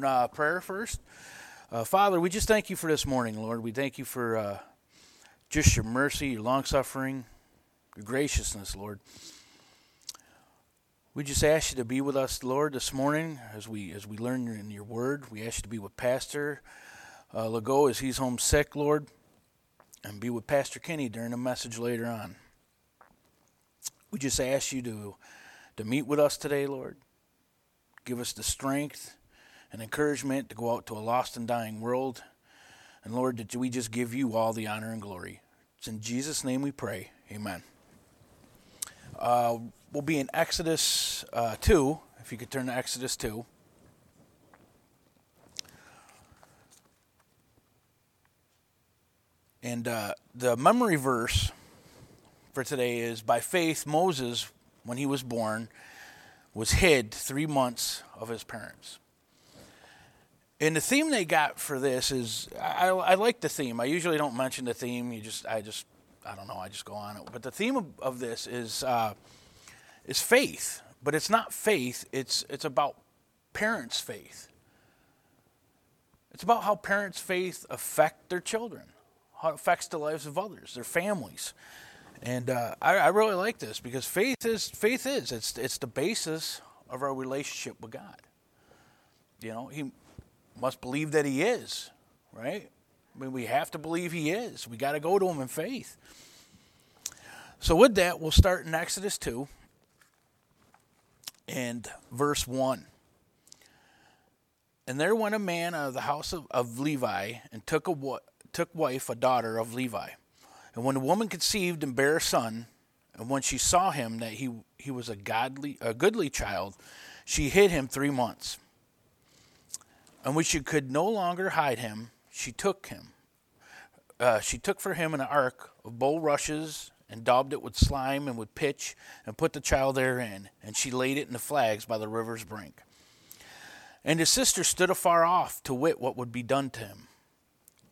Prayer first. Father, we just thank you for this morning, Lord. We thank you for just your mercy, your long-suffering, your graciousness, Lord. We just ask you to be with us, Lord, this morning as we learn in your word. We ask you to be with Pastor Legault as he's homesick, Lord, and be with Pastor Kenny during the message later on. We just ask you to meet with us today, Lord. Give us the strength and encouragement to go out to a lost and dying world. And Lord, that we just give you all the honor and glory. It's in Jesus' name we pray. Amen. We'll be in Exodus 2, if you could turn to Exodus 2. And the memory verse for today is, by faith Moses, when he was born, was hid 3 months of his parents. And the theme they got for this is, I like the theme. I usually don't mention the theme. I don't know. I just go on it. But the theme of this is faith. But it's not faith. It's about parents' faith. It's about how parents' faith affect their children, how it affects the lives of others, their families. And I really like this because faith is. It's the basis of our relationship with God. You know, He must believe that He is, right? I mean, we have to believe He is. We got to go to Him in faith. So with that, we'll start in Exodus 2 and verse 1. And there went a man out of the house of Levi and took wife, a daughter of Levi. And when the woman conceived and bare a son, and when she saw him that he was a goodly child, she hid him 3 months. And when she could no longer hide him, she took for him an ark of bulrushes and daubed it with slime and with pitch and put the child therein. And she laid it in the flags by the river's brink. And his sister stood afar off to wit what would be done to him.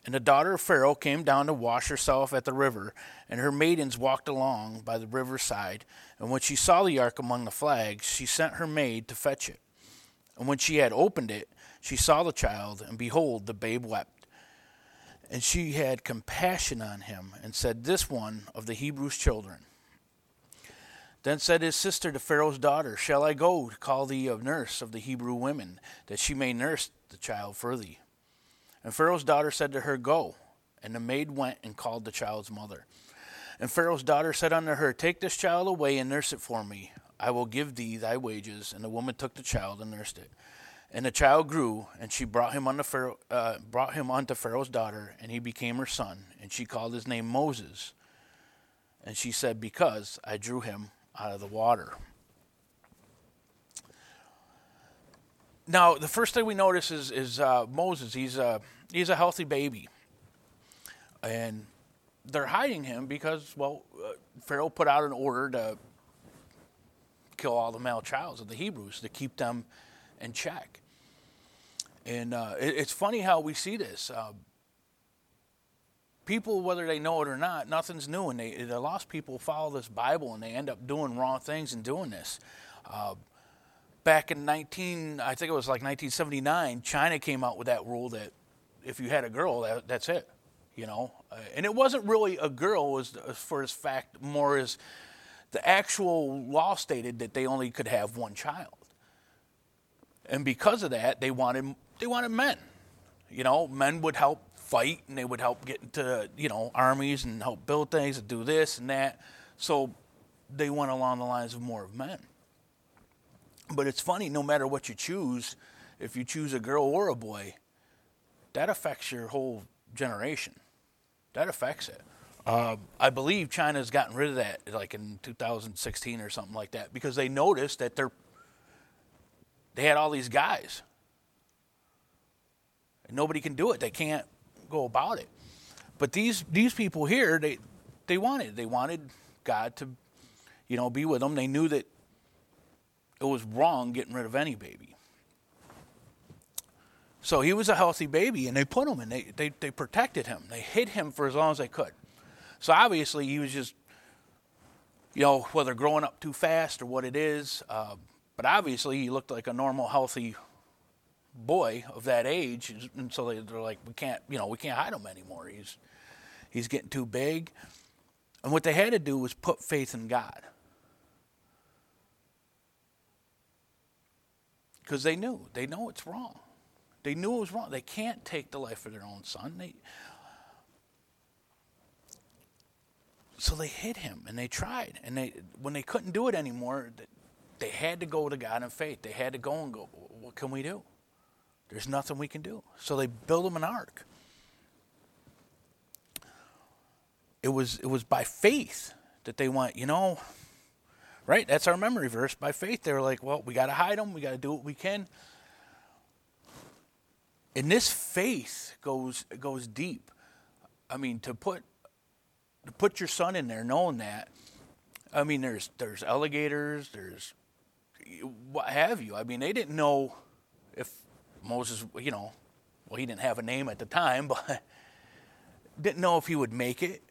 And the daughter of Pharaoh came down to wash herself at the river, and her maidens walked along by the river's side. And when she saw the ark among the flags, she sent her maid to fetch it. And when she had opened it, she saw the child, and behold, the babe wept. And she had compassion on him, and said, This one of the Hebrews' children. Then said his sister to Pharaoh's daughter, Shall I go to call thee a nurse of the Hebrew women, that she may nurse the child for thee? And Pharaoh's daughter said to her, Go. And the maid went and called the child's mother. And Pharaoh's daughter said unto her, Take this child away and nurse it for me. I will give thee thy wages. And the woman took the child and nursed it. And the child grew, and she brought him unto Pharaoh's daughter, and he became her son. And she called his name Moses. And she said, Because I drew him out of the water. Now, the first thing we notice is Moses. He's a healthy baby. And they're hiding him because, Pharaoh put out an order to kill all the male childs of the Hebrews to keep them in check. And it's funny how we see this. People, whether they know it or not, nothing's new. And the lost people follow this Bible, and they end up doing wrong things and doing this. Back in 1979, China came out with that rule that if you had a girl, that's it. You know, and it wasn't really a girl, was for his fact more as the actual law stated that they only could have one child. And because of that, they wanted men. You know, men would help fight, and they would help get into, armies and help build things and do this and that. So they went along the lines of more of men. But it's funny, no matter what you choose, if you choose a girl or a boy, that affects your whole generation. That affects it. I believe China's gotten rid of that, like in 2016 or something like that, because they noticed that they had all these guys. And nobody can do it. They can't go about it. But these people here, they wanted God to, be with them. They knew that it was wrong getting rid of any baby. So he was a healthy baby, and they put him, and they protected him. They hid him for as long as they could. So obviously he was just, whether growing up too fast or what it is, but obviously he looked like a normal, healthy boy of that age, and so they're like, we can't hide him anymore. He's getting too big. And what they had to do was put faith in God, because they know it's wrong. They knew it was wrong. They can't take the life of their own son. So they hid him, and they tried. And when they couldn't do it anymore, they had to go to God in faith. They had to go, what can we do? There's nothing we can do. So they built him an ark. It was by faith that they went, right? That's our memory verse. By faith, they were like, well, we got to hide him. We got to do what we can. And this faith goes deep. I mean, to put your son in there, knowing that, I mean, there's alligators, there's what have you. I mean, they didn't know if Moses, well, he didn't have a name at the time, but didn't know if he would make it,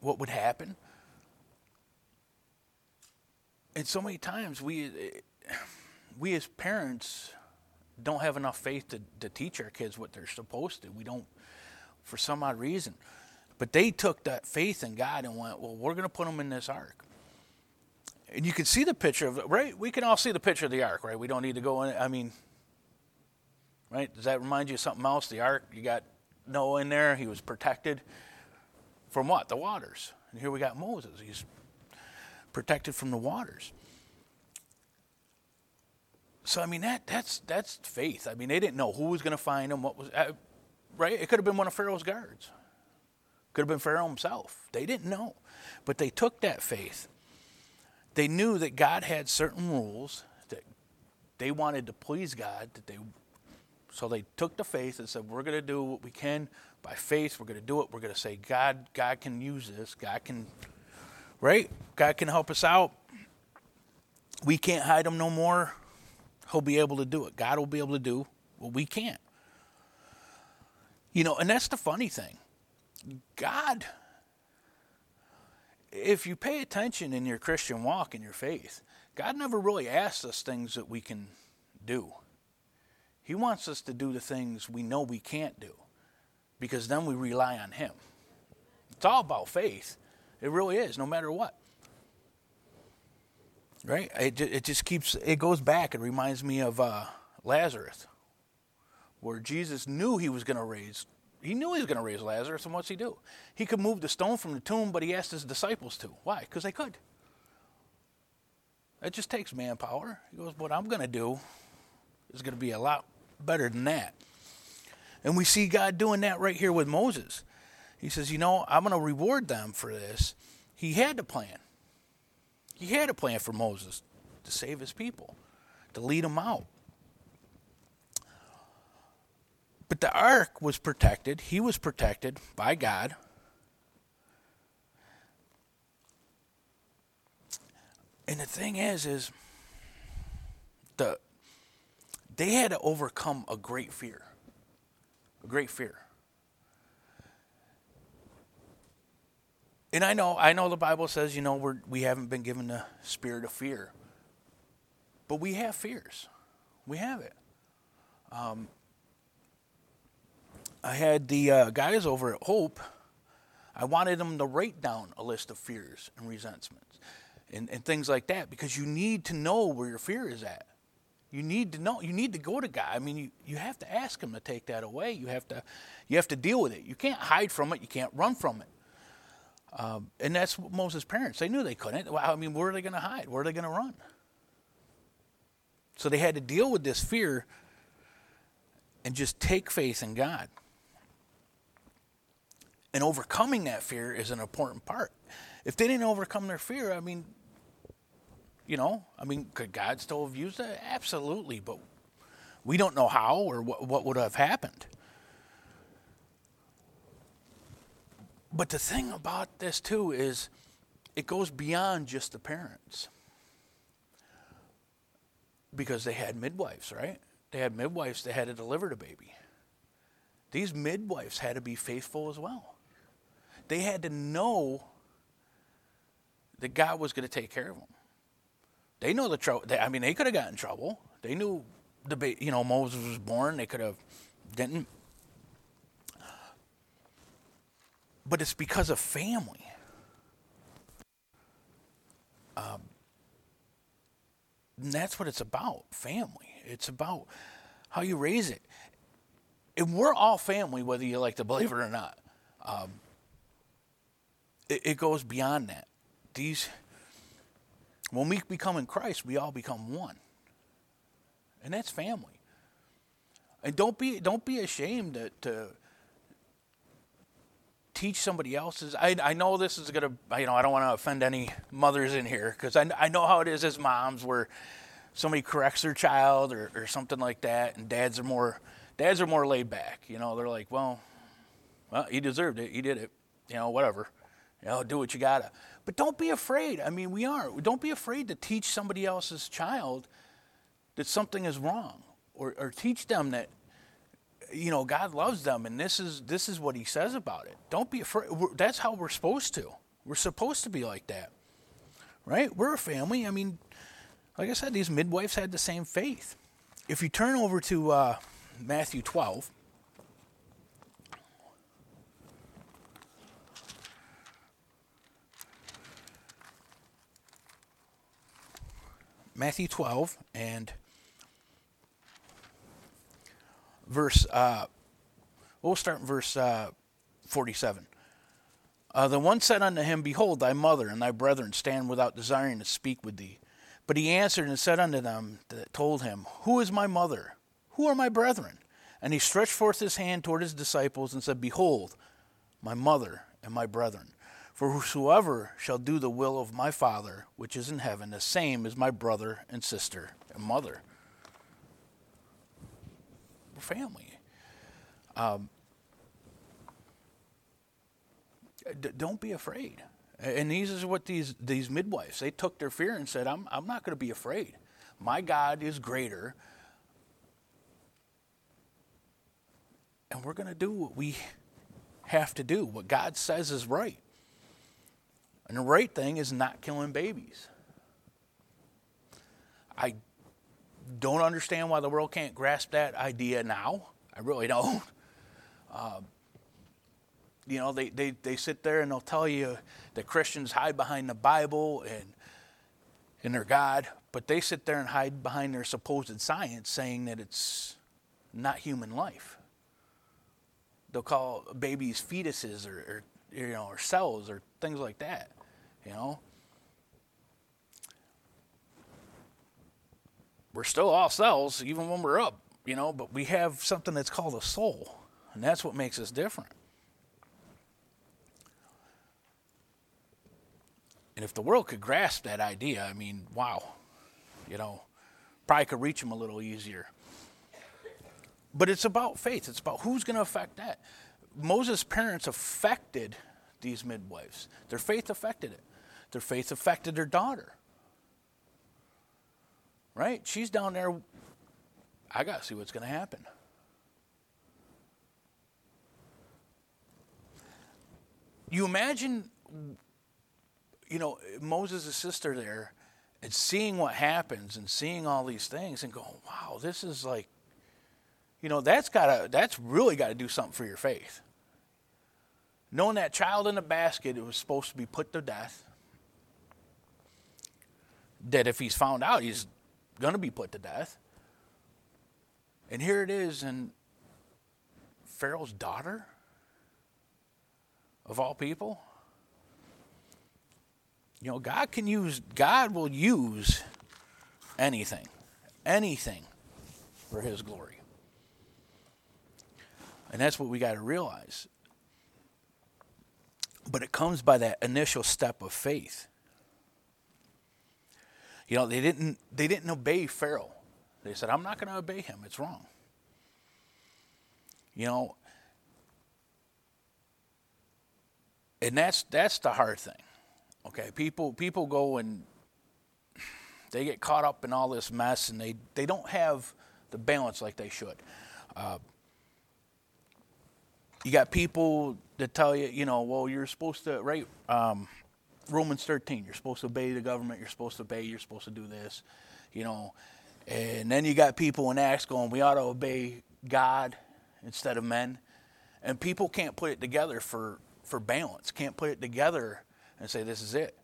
what would happen. And so many times we as parents don't have enough faith to teach our kids what they're supposed to. We don't, for some odd reason. But they took that faith in God and went, well, we're going to put them in this ark. And you can see the picture of it, right? We can all see the picture of the ark, right? We don't need to go in. I mean, right? Does that remind you of something else? The ark, you got Noah in there. He was protected from what? The waters. And here we got Moses. He's protected from the waters. So, I mean, that's faith. I mean, they didn't know who was going to find him, what was, right? It could have been one of Pharaoh's guards. Could have been Pharaoh himself. They didn't know. But they took that faith. They knew that God had certain rules, that they wanted to please God. So they took the faith and said, we're going to do what we can by faith. We're going to do it. We're going to say, God can use this. God can, right? God can help us out. We can't hide him no more. He'll be able to do it. God will be able to do what we can't. And that's the funny thing. God, if you pay attention in your Christian walk, in your faith, God never really asks us things that we can do. He wants us to do the things we know we can't do, because then we rely on him. It's all about faith. It really is, no matter what. Right? It goes back. It reminds me of Lazarus, where Jesus knew he was going to raise. He knew he was going to raise Lazarus, and what's he do? He could move the stone from the tomb, but he asked his disciples to. Why? Because they could. It just takes manpower. He goes, what I'm going to do is going to be a lot better than that. And we see God doing that right here with Moses. He says, I'm going to reward them for this. He had a plan. He had a plan for Moses to save his people, to lead them out. But the ark was protected. He was protected by God. And the thing is they had to overcome a great fear. A great fear. And I know the Bible says, we haven't been given the spirit of fear. But we have fears. We have it. I had the guys over at Hope. I wanted them to write down a list of fears and resentments and things like that, because you need to know where your fear is at. You need to know. You need to go to God. I mean, you have to ask him to take that away. You have to deal with it. You can't hide from it. You can't run from it. And that's what Moses' parents. They knew they couldn't. I mean, where are they going to hide? Where are they going to run? So they had to deal with this fear and just take faith in God. And overcoming that fear is an important part. If they didn't overcome their fear, could God still have used that? Absolutely, but we don't know how or what would have happened. But the thing about this, too, is it goes beyond just the parents. Because they had midwives, right? They had midwives that had to deliver the baby. These midwives had to be faithful as well. They had to know that God was going to take care of them. They know the trouble. They could have gotten in trouble. They knew debate. You know, Moses was born. They could have didn't. But it's because of family. And that's what it's about, family. It's about how you raise it. And we're all family, whether you like to believe it or not. It goes beyond that. When we become in Christ, we all become one. And that's family. And don't be ashamed to teach somebody else's. I know this is going to, I don't want to offend any mothers in here, because I know how it is as moms, where somebody corrects their child or something like that, and dads are more laid back. You know, they're like, well, he deserved it. He did it. You know, whatever. You know, do what you got to. But don't be afraid. I mean, don't be afraid to teach somebody else's child that something is wrong, or teach them that, you know, God loves them, and this is what he says about it. Don't be afraid. That's how we're supposed to. We're supposed to be like that, right? We're a family. I mean, like I said, these midwives had the same faith. If you turn over to Matthew 12, Matthew 12 and verse, we'll start in verse 47. The one said unto him, Behold, thy mother and thy brethren stand without, desiring to speak with thee. But he answered and said unto them that told him, Who is my mother? Who are my brethren? And he stretched forth his hand toward his disciples and said, Behold, my mother and my brethren. For whosoever shall do the will of my Father, which is in heaven, the same is my brother and sister and mother. We're family. Don't be afraid. And these is what these midwives, they took their fear and said, I'm not going to be afraid. My God is greater. And we're going to do what we have to do, what God says is right. And the right thing is not killing babies. I don't understand why the world can't grasp that idea now. I really don't. You know, they sit there and they'll tell you that Christians hide behind the Bible and their God, but they sit there and hide behind their supposed science, saying that it's not human life. They'll call babies fetuses or you know, or cells or things like that, you know. We're still all cells, even when we're up, you know, but we have something that's called a soul, and that's what makes us different. And if the world could grasp that idea, I mean, wow, you know, probably could reach them a little easier. But it's about faith. It's about who's going to affect that. Moses' parents affected these midwives. Their faith affected it. Their faith affected their daughter. Right? She's down there. I got to see what's going to happen. You imagine, you know, Moses' sister there and seeing what happens and seeing all these things and going, wow, this is like, you know, that's really got to do something for your faith. Knowing that child in the basket, it was supposed to be put to death. That if he's found out, he's going to be put to death. And here it is, and Pharaoh's daughter, of all people. You know, God will use anything for his glory. And that's what we got to realize. But it comes by that initial step of faith. You know, they didn't obey Pharaoh. They said, I'm not going to obey him. It's wrong. You know, and that's the hard thing. Okay, people go and they get caught up in all this mess, and they don't have the balance like they should. You got people that tell you, you know, well, you're supposed to, right, Romans 13, you're supposed to obey the government, you're supposed to do this, you know, And then you got people in Acts going, we ought to obey God instead of men. And people can't put it together for balance, can't put it together and say this is it.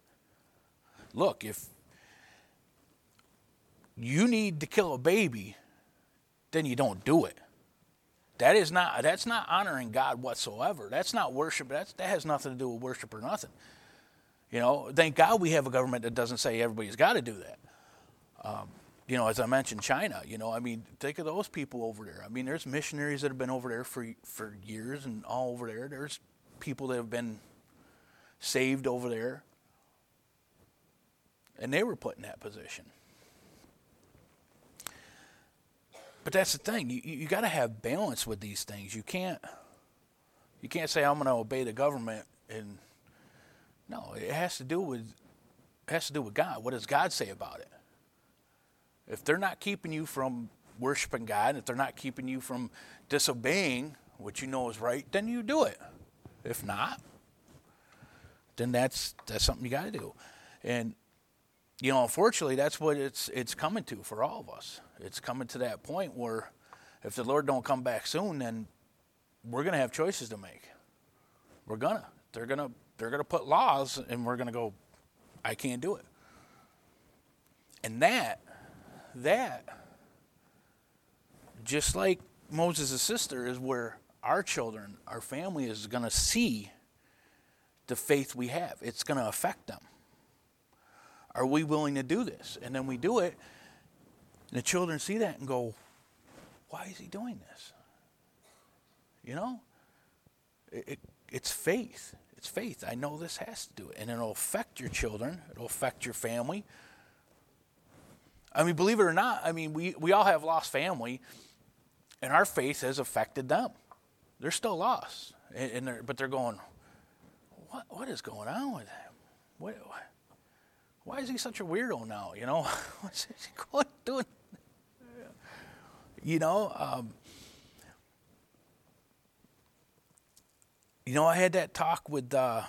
Look, if you need to kill a baby, then you don't do it. That's not honoring God whatsoever. That's not worship. That has nothing to do with worship or nothing. You know, thank God we have a government that doesn't say everybody's got to do that. You know, as I mentioned, China, you know, I mean, think of those people over there. I mean, there's missionaries that have been over there for years and all over there. There's people that have been saved over there. And they were put in that position. But that's the thing. You got to have balance with these things. You can't say I'm going to obey the government. And no, it has to do with God. What does God say about it? If they're not keeping you from worshiping God, if they're not keeping you from disobeying what you know is right, then you do it. If not, then that's something you got to do. And you know, unfortunately, that's what it's coming to for all of us. It's coming to that point where if the Lord don't come back soon, then we're going to have choices to make. We're going to. They're going to put laws, and we're going to go, I can't do it. And that, just like Moses' sister, is where our children, our family is going to see the faith we have. It's going to affect them. Are we willing to do this? And then we do it, and the children see that and go, why is he doing this? You know, it's faith. It's faith. I know this has to do it. And it'll affect your children. It'll affect your family. I mean, believe it or not, I mean, we all have lost family, and our faith has affected them. They're still lost, but they're going, what is going on with them? Why is he such a weirdo now, you know? What's he going doing? You know, I had that talk with my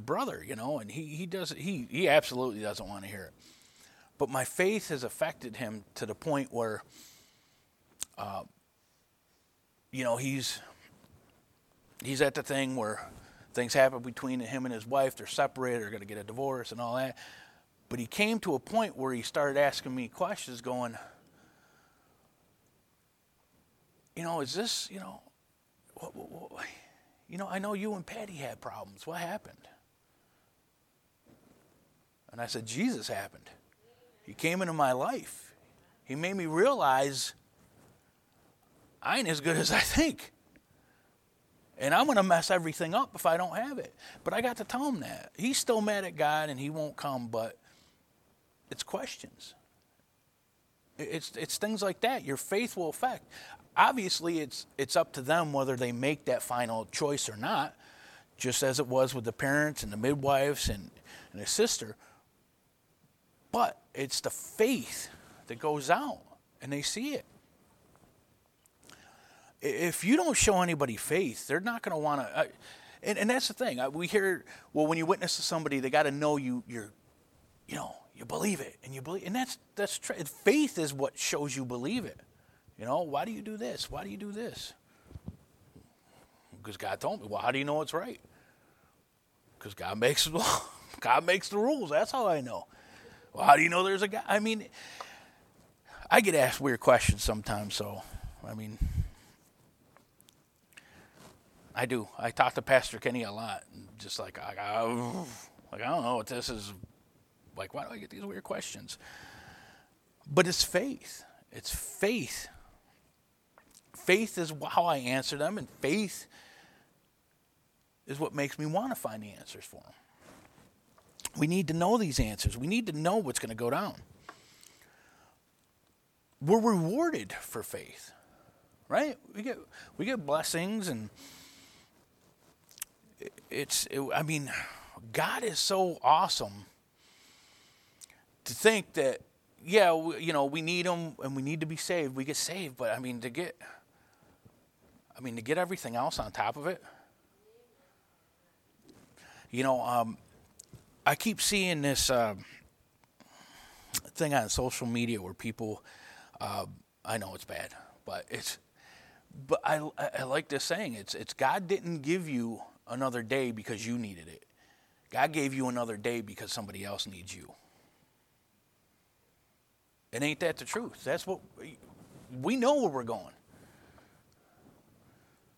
brother, you know, and he absolutely doesn't want to hear it. But my faith has affected him to the point where, you know, he's at the thing where things happen between him and his wife. They're separated. They're going to get a divorce and all that. But he came to a point where he started asking me questions going, you know, is this, you know, what, you know, I know you and Patty had problems. What happened? And I said, Jesus happened. He came into my life. He made me realize I ain't as good as I think. And I'm going to mess everything up if I don't have it. But I got to tell him that. He's still mad at God and he won't come, but it's questions. It's things like that. Your faith will affect. Obviously, it's up to them whether they make that final choice or not, just as it was with the parents and the midwives and his sister. But it's the faith that goes out and they see it. If you don't show anybody faith, they're not going to want to. And that's the thing. We hear, well, when you witness to somebody, they got to know you believe it, and you believe, and that's true. Faith is what shows you believe it. You know, why do you do this? Why do you do this? Because God told me. Well, how do you know it's right? Because God makes the rules. That's how I know. Well, how do you know there's a God? I mean, I get asked weird questions sometimes. So, I mean. I do. I talk to Pastor Kenny a lot. Just like I don't know what this is. Like, why do I get these weird questions? But it's faith. It's faith. Faith is how I answer them, and faith is what makes me want to find the answers for them. We need to know these answers. We need to know what's going to go down. We're rewarded for faith, right? We get blessings and. I mean, God is so awesome to think that, yeah, we need him and we need to be saved. We get saved, but to get everything else on top of it. You know, I keep seeing this thing on social media where people, I know it's bad, but it's, but I like this saying. It's God didn't give you another day because you needed it. God gave you another day because somebody else needs you. And ain't that the truth? That's what we know where we're going.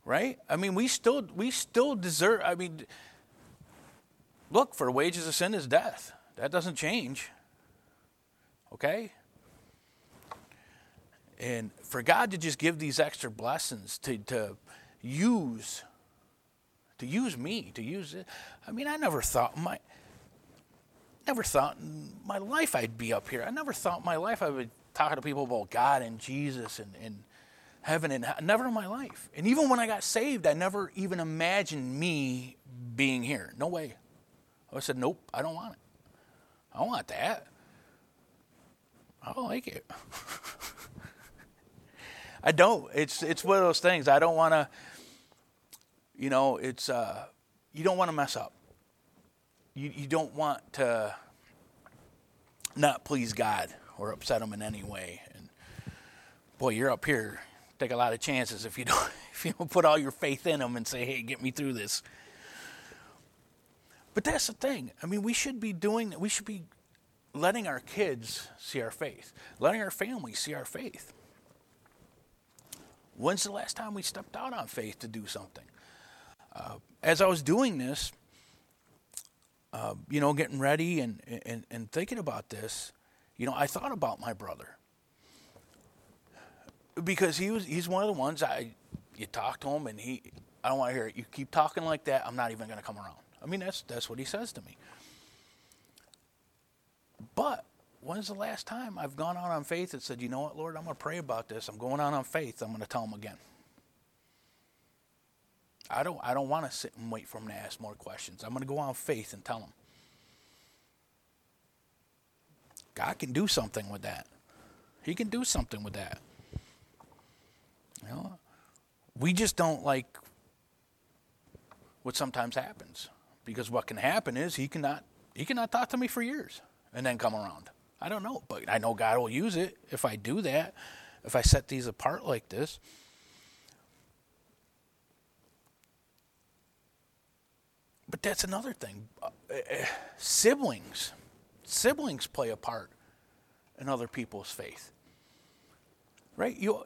Right? I mean, we still deserve, I mean, look, for wages of sin is death. That doesn't change. Okay? And for God to just give these extra blessings to use me, to use it. I mean, I never thought in my life I'd be up here. I never thought in my life I would talk to people about God and Jesus and heaven and hell. Never in my life. And even when I got saved, I never even imagined me being here. No way. I said, nope, I don't want it. I don't want that. I don't like it. I don't. It's one of those things. I don't want to, you know, it's, you don't want to mess up. You don't want to not please God or upset him in any way. And boy, you're up here. Take a lot of chances if you don't put all your faith in him and say, hey, get me through this. But that's the thing. I mean, we should be letting our kids see our faith, letting our family see our faith. When's the last time we stepped out on faith to do something? As I was doing this, you know, getting ready and thinking about this, you know, I thought about my brother. Because he's one of the ones you talk to him and I don't want to hear it. You keep talking like that, I'm not even going to come around. I mean, that's what he says to me. But when's the last time I've gone out on faith and said, you know what, Lord, I'm going to pray about this. I'm going out on faith. I'm going to tell him again. I don't want to sit and wait for him to ask more questions. I'm going to go out on faith and tell him. God can do something with that. He can do something with that. You know, we just don't like what sometimes happens, because what can happen is he cannot talk to me for years and then come around. I don't know, but I know God will use it if I do that, if I set these apart like this. But that's another thing. Siblings play a part in other people's faith, right? You.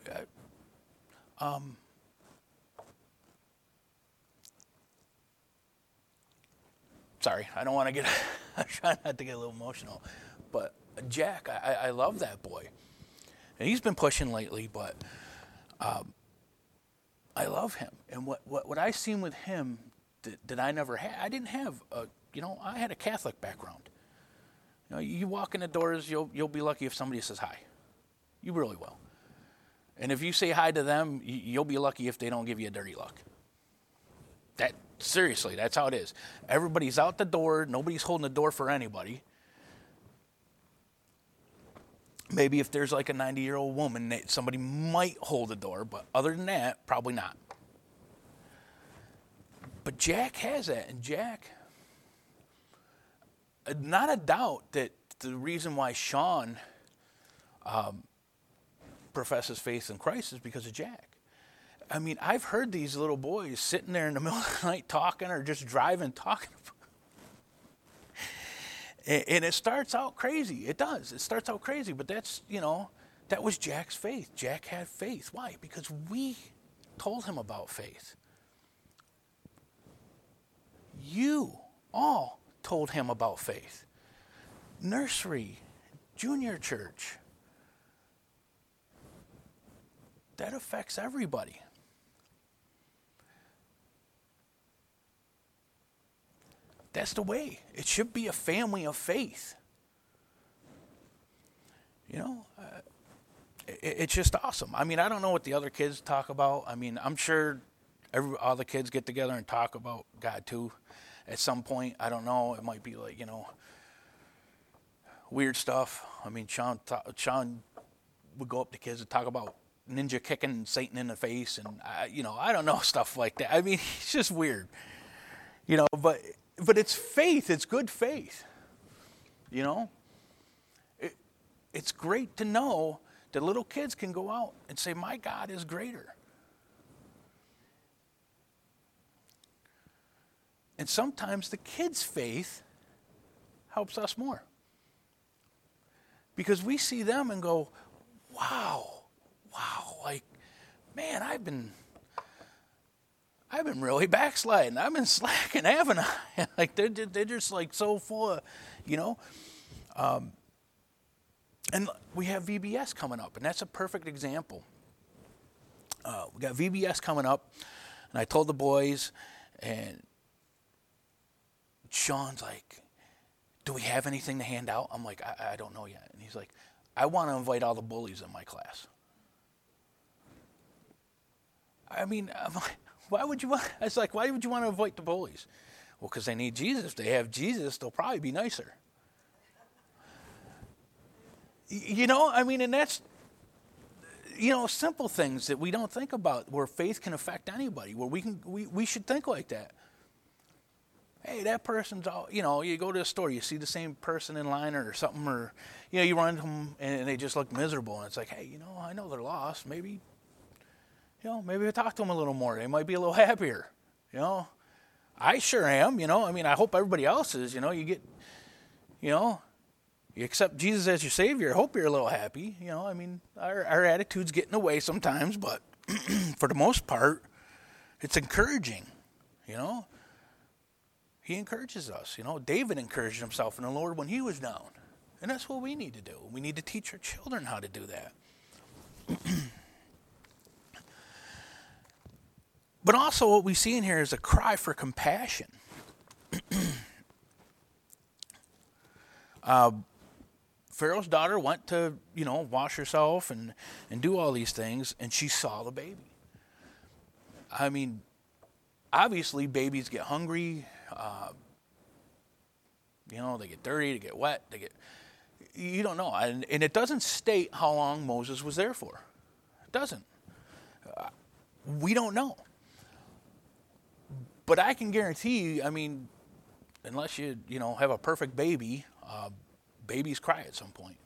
Sorry, I don't want to get, I'm trying not to get a little emotional, but Jack, I love that boy, and he's been pushing lately, but I love him, and what I seen with him that I never had, I didn't have, I had a Catholic background. You know, you walk in the doors, you'll be lucky if somebody says hi. You really will. And if you say hi to them, you'll be lucky if they don't give you a dirty look. That, seriously, that's how it is. Everybody's out the door. Nobody's holding the door for anybody. Maybe if there's like a 90-year-old woman, somebody might hold the door. But other than that, probably not. But Jack has that. And Jack, not a doubt that the reason why Sean... professes faith in Christ is because of Jack. I mean, I've heard these little boys sitting there in the middle of the night talking or just driving, talking. And it starts out crazy. It does. It starts out crazy. But that's, you know, that was Jack's faith. Jack had faith. Why? Because we told him about faith. You all told him about faith. Nursery, junior church. That affects everybody. That's the way. It should be a family of faith. You know, it's just awesome. I mean, I don't know what the other kids talk about. I mean, I'm sure all the kids get together and talk about God too at some point. I don't know. It might be like, you know, weird stuff. I mean, Sean would go up to kids and talk about ninja kicking Satan in the face, and I don't know, stuff like that. I mean, it's just weird, you know. But it's faith. It's good faith, you know. it's great to know that little kids can go out and say, my God is greater. And sometimes the kids' faith helps us more. Because we see them and go, wow, like, man, I've been really backsliding. I've been slacking, haven't I? Like, they're just like so full of, you know. And we have VBS coming up, and that's a perfect example. We got VBS coming up, and I told the boys, and Sean's like, do we have anything to hand out? I'm like, I don't know yet. And he's like, I want to invite all the bullies in my class. I mean, I'm like, why would you want to invite the bullies? Well, because they need Jesus. If they have Jesus, they'll probably be nicer. You know, I mean, and that's, you know, simple things that we don't think about where faith can affect anybody, where we should think like that. Hey, that person's all, you know, you go to a store, you see the same person in line or something, or, you know, you run into them and they just look miserable. And it's like, hey, you know, I know they're lost. Maybe, you know, maybe I talk to them a little more. They might be a little happier. You know, I sure am, you know. I mean, I hope everybody else is, you know. You get, you know, you accept Jesus as your Savior. I hope you're a little happy. You know, I mean, our attitudes get in the way sometimes, but for the most part, it's encouraging, you know. He encourages us. You know, David encouraged himself in the Lord when he was down. And that's what we need to do. We need to teach our children how to do that. But also what we see in here is a cry for compassion. Pharaoh's daughter went to, you know, wash herself and do all these things, and she saw the baby. I mean, obviously babies get hungry. You know, they get dirty, they get wet, they get, you don't know. And it doesn't state how long Moses was there for. It doesn't. We don't know. But I can guarantee you, I mean, unless you know, have a perfect baby, babies cry at some point.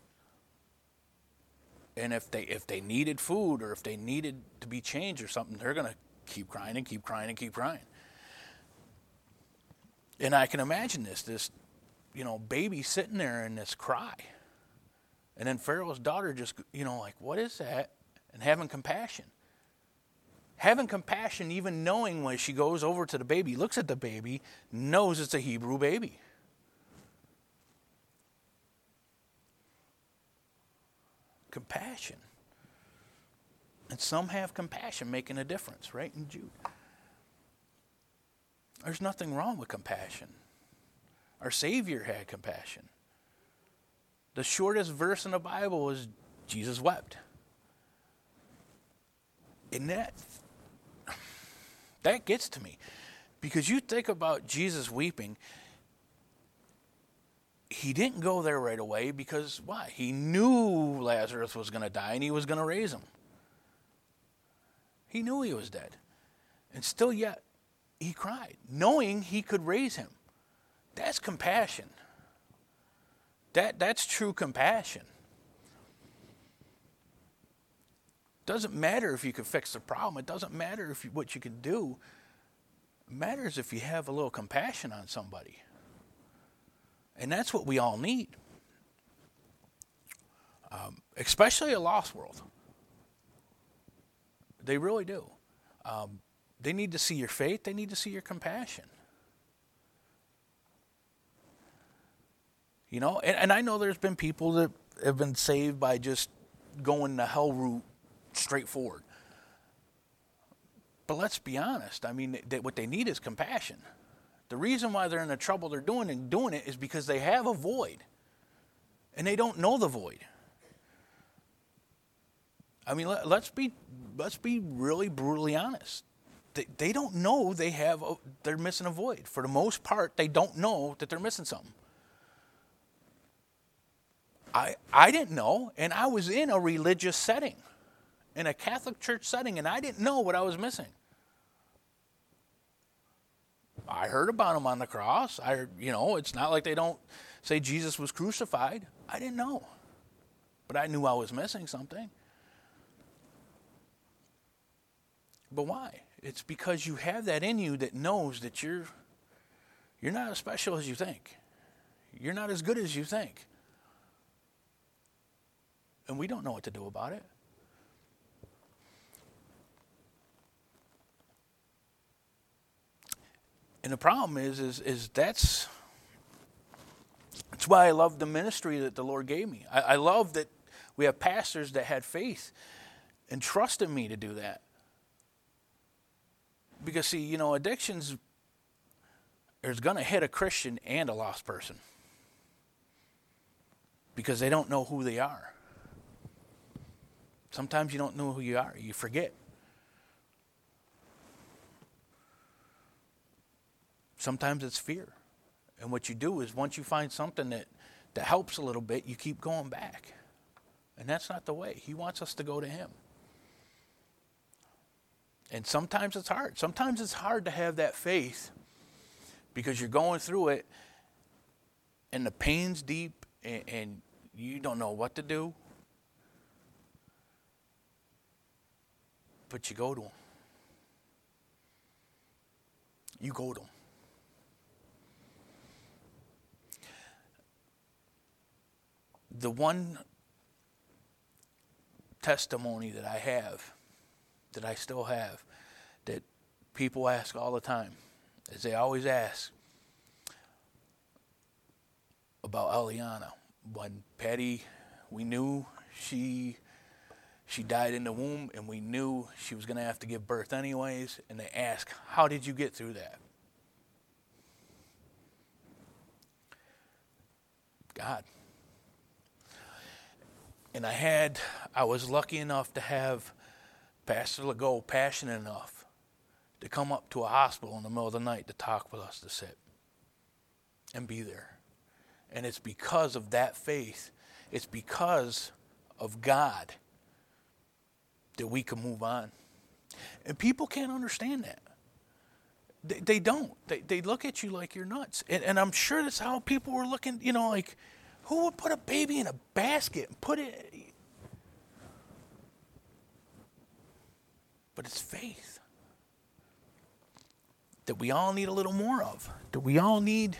And if they needed food or if they needed to be changed or something, they're going to keep crying and keep crying and keep crying. And I can imagine this, you know, baby sitting there in this cry. And then Pharaoh's daughter just, you know, like, what is that? And having compassion. Having compassion, even knowing when she goes over to the baby, looks at the baby, knows it's a Hebrew baby. Compassion. And some have compassion making a difference, right? In Jude. There's nothing wrong with compassion. Our Savior had compassion. The shortest verse in the Bible is Jesus wept. And that gets to me. Because you think about Jesus weeping. He didn't go there right away because why? He knew Lazarus was going to die and he was going to raise him. He knew he was dead. And still yet, he cried, knowing he could raise him. That's compassion. That's true compassion. Doesn't matter if you can fix the problem. It doesn't matter what you can do. It matters if you have a little compassion on somebody. And that's what we all need. Especially a lost world. They really do. They need to see your faith. They need to see your compassion. You know, and I know there's been people that have been saved by just going the hell route straightforward. But let's be honest. I mean, what they need is compassion. The reason why they're in the trouble they're doing it is because they have a void. And they don't know the void. I mean, let's be really brutally honest. They don't know they're missing a void. For the most part, they don't know that they're missing something. I didn't know, and I was in a religious setting, in a Catholic church setting, and I didn't know what I was missing. I heard about him on the cross. You know, it's not like they don't say Jesus was crucified. I didn't know. but I knew I was missing something. But why? It's because you have that in you that knows that you're not as special as you think. You're not as good as you think. And we don't know what to do about it. And the problem is that's why I love the ministry that the Lord gave me. I love that we have pastors that had faith and trust in me to do that. Because, see, you know, addictions is going to hit a Christian and a lost person because they don't know who they are. Sometimes you don't know who you are. You forget. Sometimes it's fear. And what you do is once you find something that helps a little bit, you keep going back. And that's not the way. He wants us to go to him. And sometimes it's hard. Sometimes it's hard to have that faith because you're going through it and the pain's deep and you don't know what to do. But you go to him. You go to him. The one testimony that I have, that I still have, that people ask all the time, is they always ask about Eliana. When Patty, we knew she died in the womb, and we knew she was going to have to give birth anyways, and they ask, how did you get through that? God. And I was lucky enough to have Pastor Legault passionate enough to come up to a hospital in the middle of the night to talk with us, to sit and be there. And it's because of that faith, it's because of God that we can move on. And people can't understand that. They don't. They look at you like you're nuts. And I'm sure that's how people were looking, you know, like, who would put a baby in a basket and put it? But it's faith that we all need a little more of, that we all need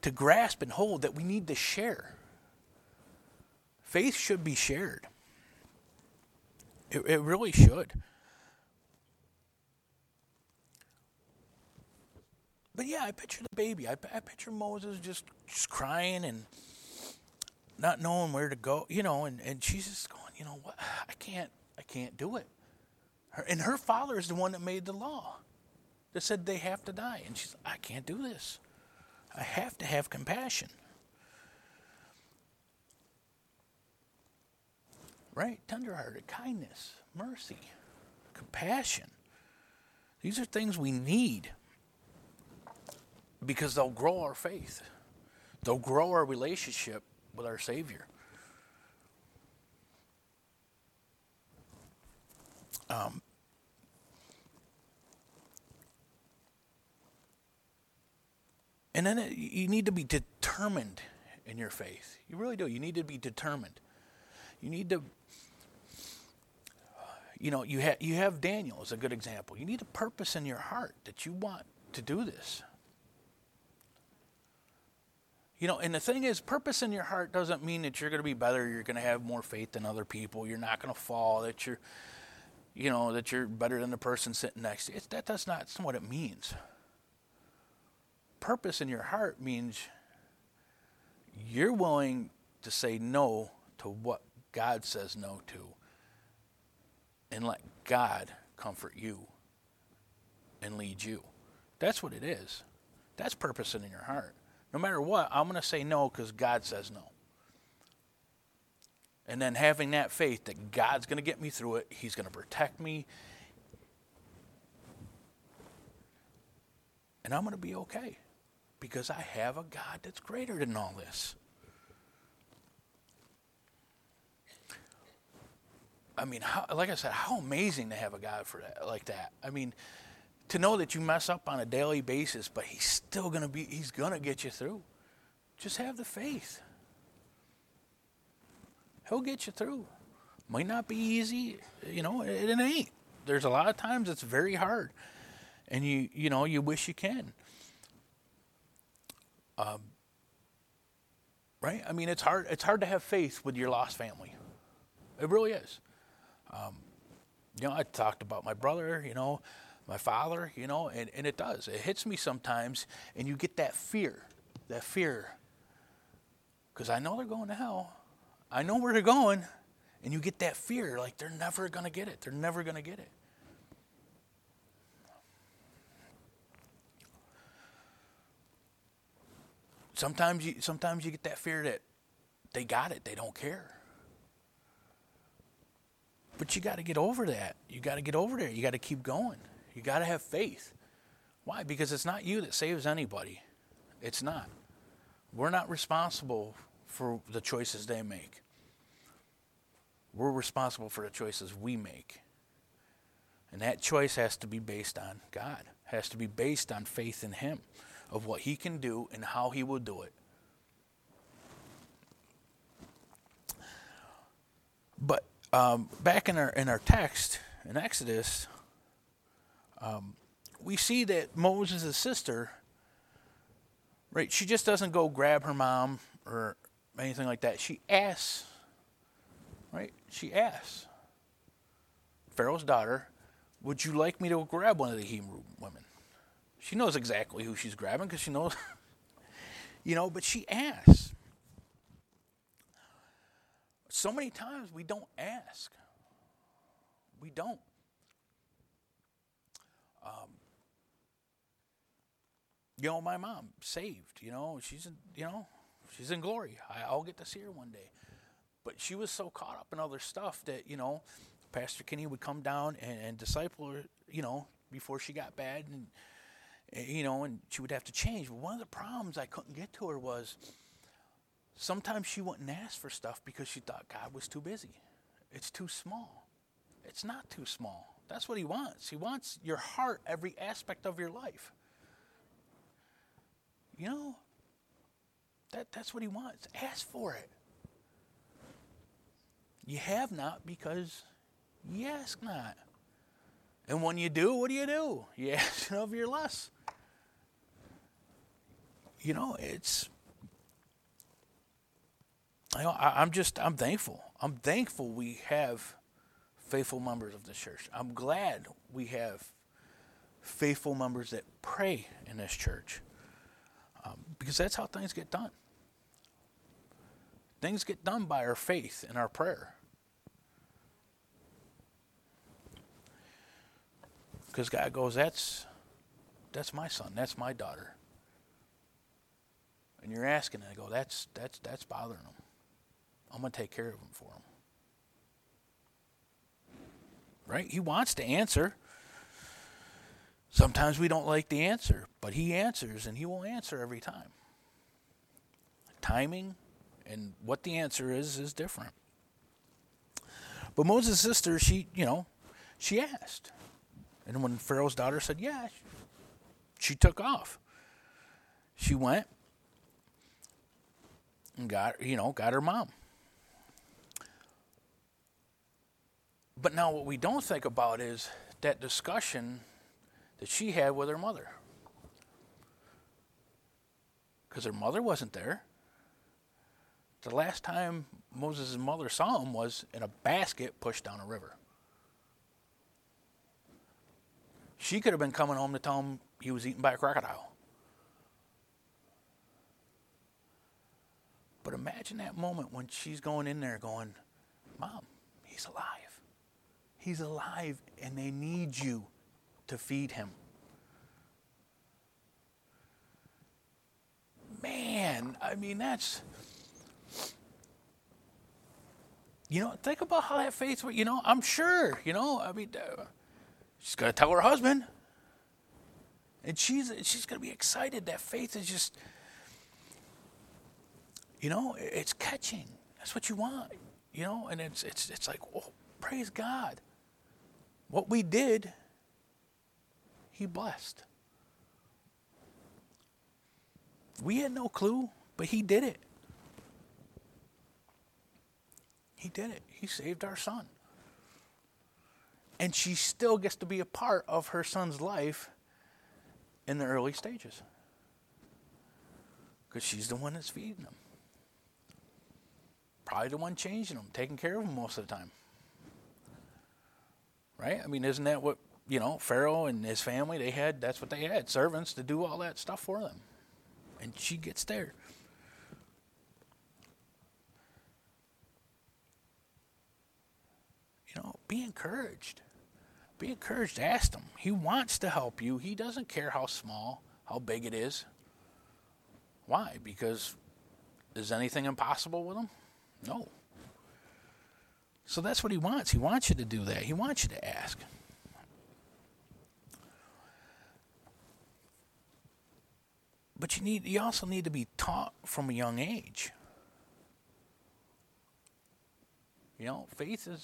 to grasp and hold, that we need to share. Faith should be shared. It really should. But yeah, I picture the baby. I picture Moses just crying and not knowing where to go, you know, and she's just going, you know what, I can't do it. And her father is the one that made the law that said they have to die. And she's like, I can't do this. I have to have compassion. Right? Tenderhearted, kindness, mercy, compassion. These are things we need because they'll grow our faith. They'll grow our relationship with our Savior. And then you need to be determined in your faith. You really do. You need to be determined. You need to, you know, you have Daniel as a good example. You need a purpose in your heart that you want to do this. You know, and the thing is, purpose in your heart doesn't mean that you're going to be better, you're going to have more faith than other people, you're not going to fall, that you're, you know, that you're better than the person sitting next to you. That's not what it means. Purpose in your heart means you're willing to say no to what God says no to and let God comfort you and lead you. That's what it is. That's purpose in your heart. No matter what, I'm going to say no because God says no. And then having that faith that God's going to get me through it. He's going to protect me. And I'm going to be okay. Because I have a God that's greater than all this. I mean, like I said, how amazing to have a God for that, like that. I mean, to know that you mess up on a daily basis, but he's still going to be, he's going to get you through. Just have the faith. He'll get you through. Might not be easy, it ain't. There's a lot of times it's very hard, and you wish you can. Right? I mean, it's hard. It's hard to have faith with your lost family. It really is. I talked about my brother, my father, and it does. It hits me sometimes, and you get that fear, because I know they're going to hell. I know where they're going, and you get that fear, like they're never going to get it. They're never going to get it. Sometimes you get that fear that they got it, they don't care. But you got to get over that. You got to get over there. You got to keep going. You got to have faith. Why? Because it's not you that saves anybody. It's not. We're not responsible for the choices they make. We're responsible for the choices we make. And that choice has to be based on God. It has to be based on faith in Him, of what He can do and how He will do it. But back in our text in Exodus, we see that Moses' sister, right? She just doesn't go grab her mom or anything like that. She asks, right? She asks Pharaoh's daughter, "Would you like me to grab one of the Hebrew women?" She knows exactly who she's grabbing because she knows, but she asks. So many times we don't ask. We don't. My mom saved, she's in glory. I'll get to see her one day. But she was so caught up in other stuff that, Pastor Kenny would come down and disciple her, before she got bad and she would have to change. But one of the problems I couldn't get to her was sometimes she wouldn't ask for stuff because she thought God was too busy. It's too small. It's not too small. That's what He wants. He wants your heart, every aspect of your life. That's what He wants. Ask for it. You have not because you ask not. And when you do, what do? You ask enough, you're less. I'm thankful. I'm thankful we have faithful members of the church. I'm glad we have faithful members that pray in this church. Because that's how things get done. Things get done by our faith and our prayer. Because God goes, that's my son, that's my daughter. And you're asking, and I go, that's bothering him. I'm going to take care of him for him. Right? He wants to answer. Sometimes we don't like the answer, but He answers, and He will answer every time. Timing and what the answer is different. But Moses' sister, she asked. And when Pharaoh's daughter said, yeah, she took off. She went and got her mom. But now what we don't think about is that discussion that she had with her mother. Because her mother wasn't there. The last time Moses' mother saw him was in a basket pushed down a river. She could have been coming home to tell him he was eaten by a crocodile. But imagine that moment when she's going in there going, Mom, he's alive. He's alive and they need you to feed him. Man, I mean, that's... think about how that faith... I'm sure, she's going to tell her husband. And she's going to be excited. That faith is just... it's catching. That's what you want. And it's like, oh, praise God. What we did, He blessed. We had no clue, but He did it. He did it. He saved our son. And she still gets to be a part of her son's life in the early stages, because she's the one that's feeding them. Probably the one changing them, taking care of them most of the time. Right? I mean, isn't that what, you know, Pharaoh and his family, they had, that's what they had, servants to do all that stuff for them. And she gets there. You know, be encouraged. Be encouraged. Ask him. He wants to help you. He doesn't care how small, how big it is. Why? Because is anything impossible with him? No. So that's what he wants. He wants you to do that. He wants you to ask. But you also need to be taught from a young age. You know, faith is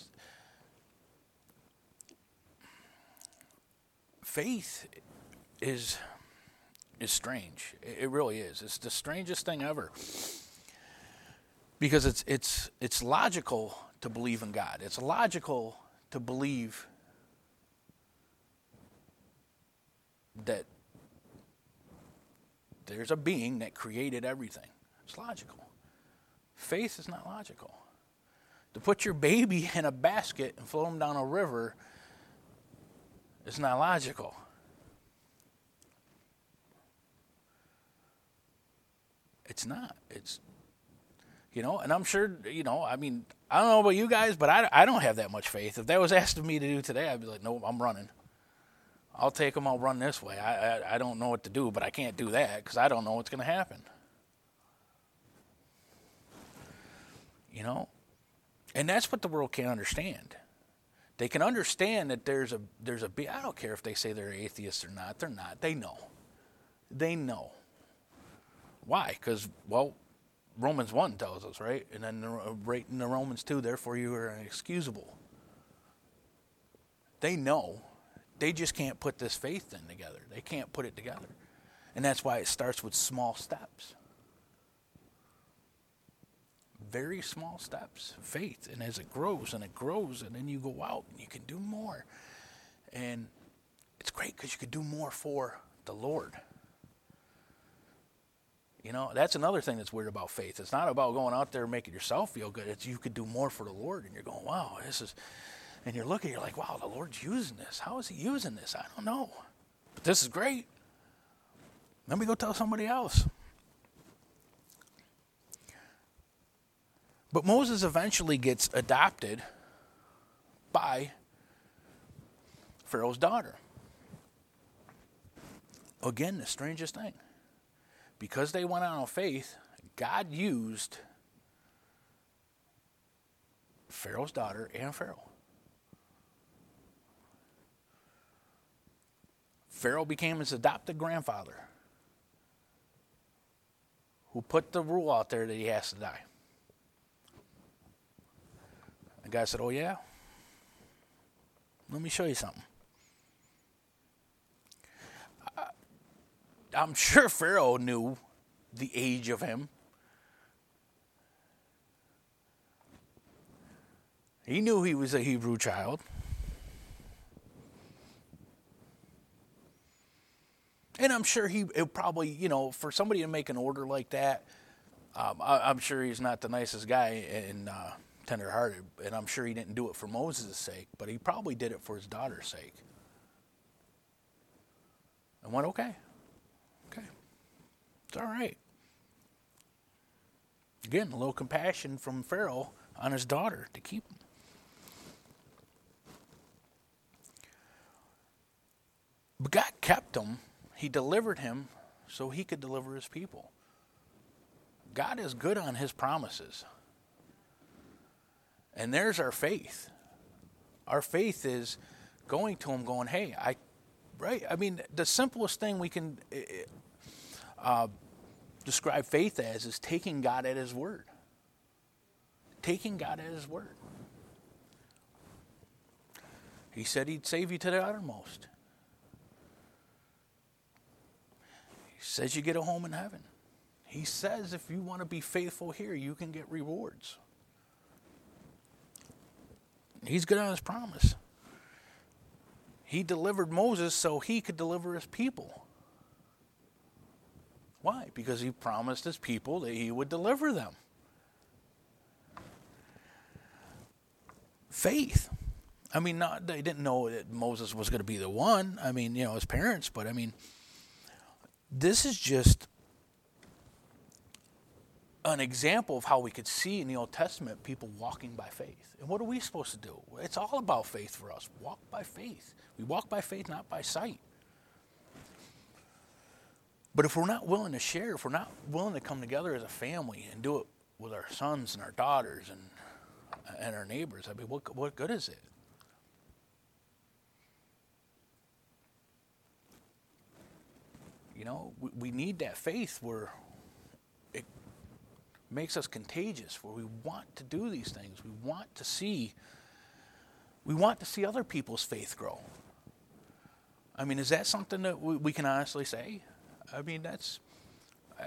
strange. It really is. It's the strangest thing ever. Because it's logical to believe in God. It's logical to believe that there's a being that created everything. It's logical. Faith is not logical. To put your baby in a basket and float him down a river is not logical. It's not. It's, you know, and I'm sure, you know, I mean, I don't know about you guys, but I don't have that much faith. If that was asked of me to do today, I'd be like, no, I'm running. I'll take them, I'll run this way. I don't know what to do, but I can't do that because I don't know what's going to happen. You know? And that's what the world can't understand. They can understand that there's a I don't care if they say they're atheists or not. They're not. They know. They know. Why? Because, well, Romans 1 tells us, right? And then right in the Romans 2, therefore you are inexcusable. They know. They just can't put this faith thing together. They can't put it together. And that's why it starts with small steps. Very small steps, faith. And as it grows, and then you go out and you can do more. And it's great because you can do more for the Lord. You know, that's another thing that's weird about faith. It's not about going out there and making yourself feel good. It's you could do more for the Lord. And you're going, wow, this is... And you're looking, you're like, wow, the Lord's using this. How is he using this? I don't know. But this is great. Let me go tell somebody else. But Moses eventually gets adopted by Pharaoh's daughter. Again, the strangest thing. Because they went out on faith, God used Pharaoh's daughter and Pharaoh. Pharaoh became his adopted grandfather, who put the rule out there that he has to die. The guy said, oh yeah? Let me show you something. I'm sure Pharaoh knew the age of him. He knew he was a Hebrew child. And I'm sure it probably, you know, for somebody to make an order like that, I'm sure he's not the nicest guy and tender-hearted. And I'm sure he didn't do it for Moses' sake, but he probably did it for his daughter's sake. And went, okay. Okay. It's all right. Again, a little compassion from Pharaoh on his daughter to keep him. But God kept him. He delivered him so he could deliver his people. God is good on his promises. And there's our faith. Our faith is going to him going, hey, right? I mean, the simplest thing we can describe faith as is taking God at his word. Taking God at his word. He said he'd save you to the uttermost. Says you get a home in heaven. He says if you want to be faithful here, you can get rewards. He's good on his promise. He delivered Moses so he could deliver his people. Why? Because he promised his people that he would deliver them. Faith. I mean, not they didn't know that Moses was going to be the one. I mean, you know, his parents. But, I mean, this is just an example of how we could see in the Old Testament people walking by faith. And what are we supposed to do? It's all about faith for us. Walk by faith. We walk by faith, not by sight. But if we're not willing to share, if we're not willing to come together as a family and do it with our sons and our daughters and our neighbors, I mean, what good is it? You know, we need that faith where it makes us contagious, where we want to do these things. We want to see other people's faith grow. I mean, is that something that we can honestly say? I mean, that's,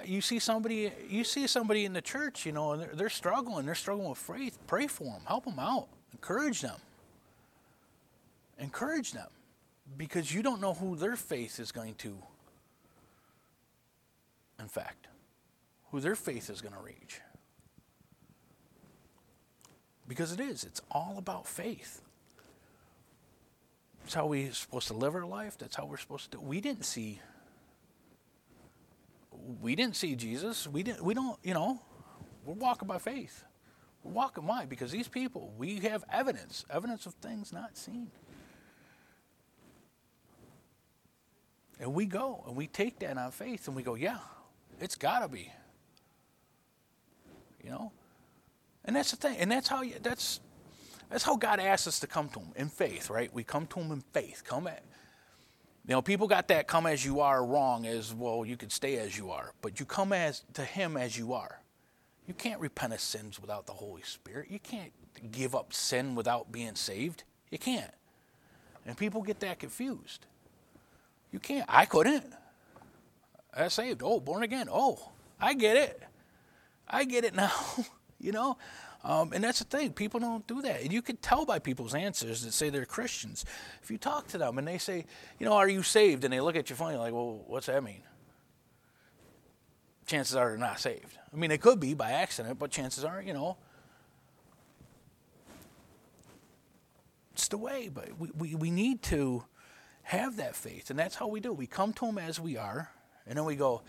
you see somebody in the church, you know, and they're struggling with faith. Pray for them, help them out, encourage them, because you don't know who their faith is going to infect, who their faith is going to reach. Because it's all about faith. It's how we're supposed to live our life. That's how we're supposed to do. We didn't see Jesus. We don't, you know, we're walking by faith. We're walking by, because these people, we have evidence of things not seen. And we go, and we take that on faith, and we go, yeah, it's got to be. You know? And that's the thing. And that's how God asks us to come to him, in faith, right? We come to him in faith. You know, people got that come as you are wrong as, well, you could stay as you are. But you come to him as you are. You can't repent of sins without the Holy Spirit. You can't give up sin without being saved. You can't. And people get that confused. You can't. I couldn't. I was saved. Oh, born again. Oh, I get it. I get it now, you know. And that's the thing. People don't do that. And you can tell by people's answers that say they're Christians. If you talk to them and they say, you know, are you saved? And they look at you funny, like, well, what's that mean? Chances are they're not saved. I mean, they could be by accident, but chances are, you know. It's the way. But we need to have that faith. And that's how we do. We come to him as we are. And then we go,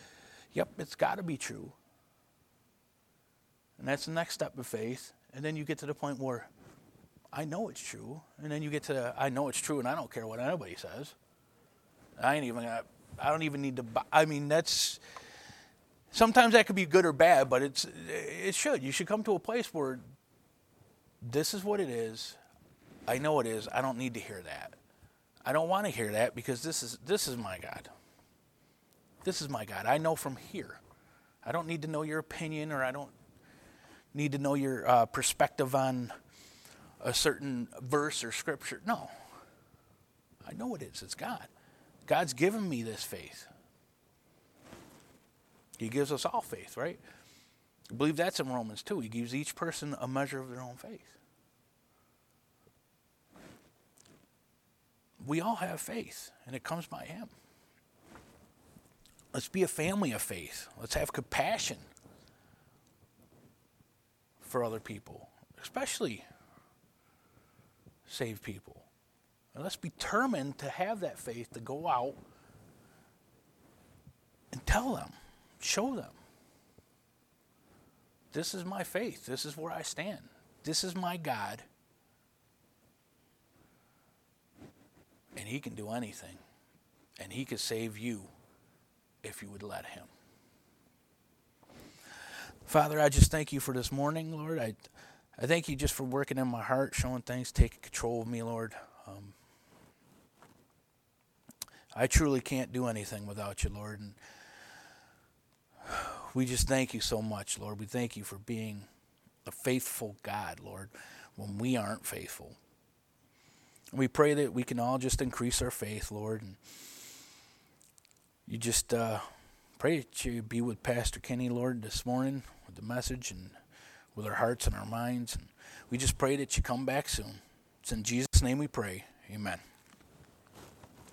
yep, it's got to be true. And that's the next step of faith. And then you get to the point where I know it's true. And then you get to the, I know it's true and I don't care what anybody says. That's, sometimes that could be good or bad, but it should. You should come to a place where this is what it is. I know it is. I don't need to hear that. I don't want to hear that, because this is my God. This is my God. I know from here. I don't need to know your opinion, or I don't need to know your perspective on a certain verse or scripture. No. I know it is. It's God. God's given me this faith. He gives us all faith, right? I believe that's in Romans 2. He gives each person a measure of their own faith. We all have faith, and it comes by him. Let's be a family of faith. Let's have compassion for other people, especially saved people. And let's be determined to have that faith, to go out and tell them, show them. This is my faith. This is where I stand. This is my God. And he can do anything. And he can save you if you would let him. Father, I just thank you for this morning, Lord. I thank you just for working in my heart, showing things, taking control of me, Lord. I truly can't do anything without you, Lord. And we just thank you so much, Lord. We thank you for being a faithful God, Lord, when we aren't faithful. And we pray that we can all just increase our faith, Lord. And you just... pray that you be with Pastor Kenny, Lord, this morning with the message and with our hearts and our minds. And we just pray that you come back soon. It's in Jesus' name we pray. Amen.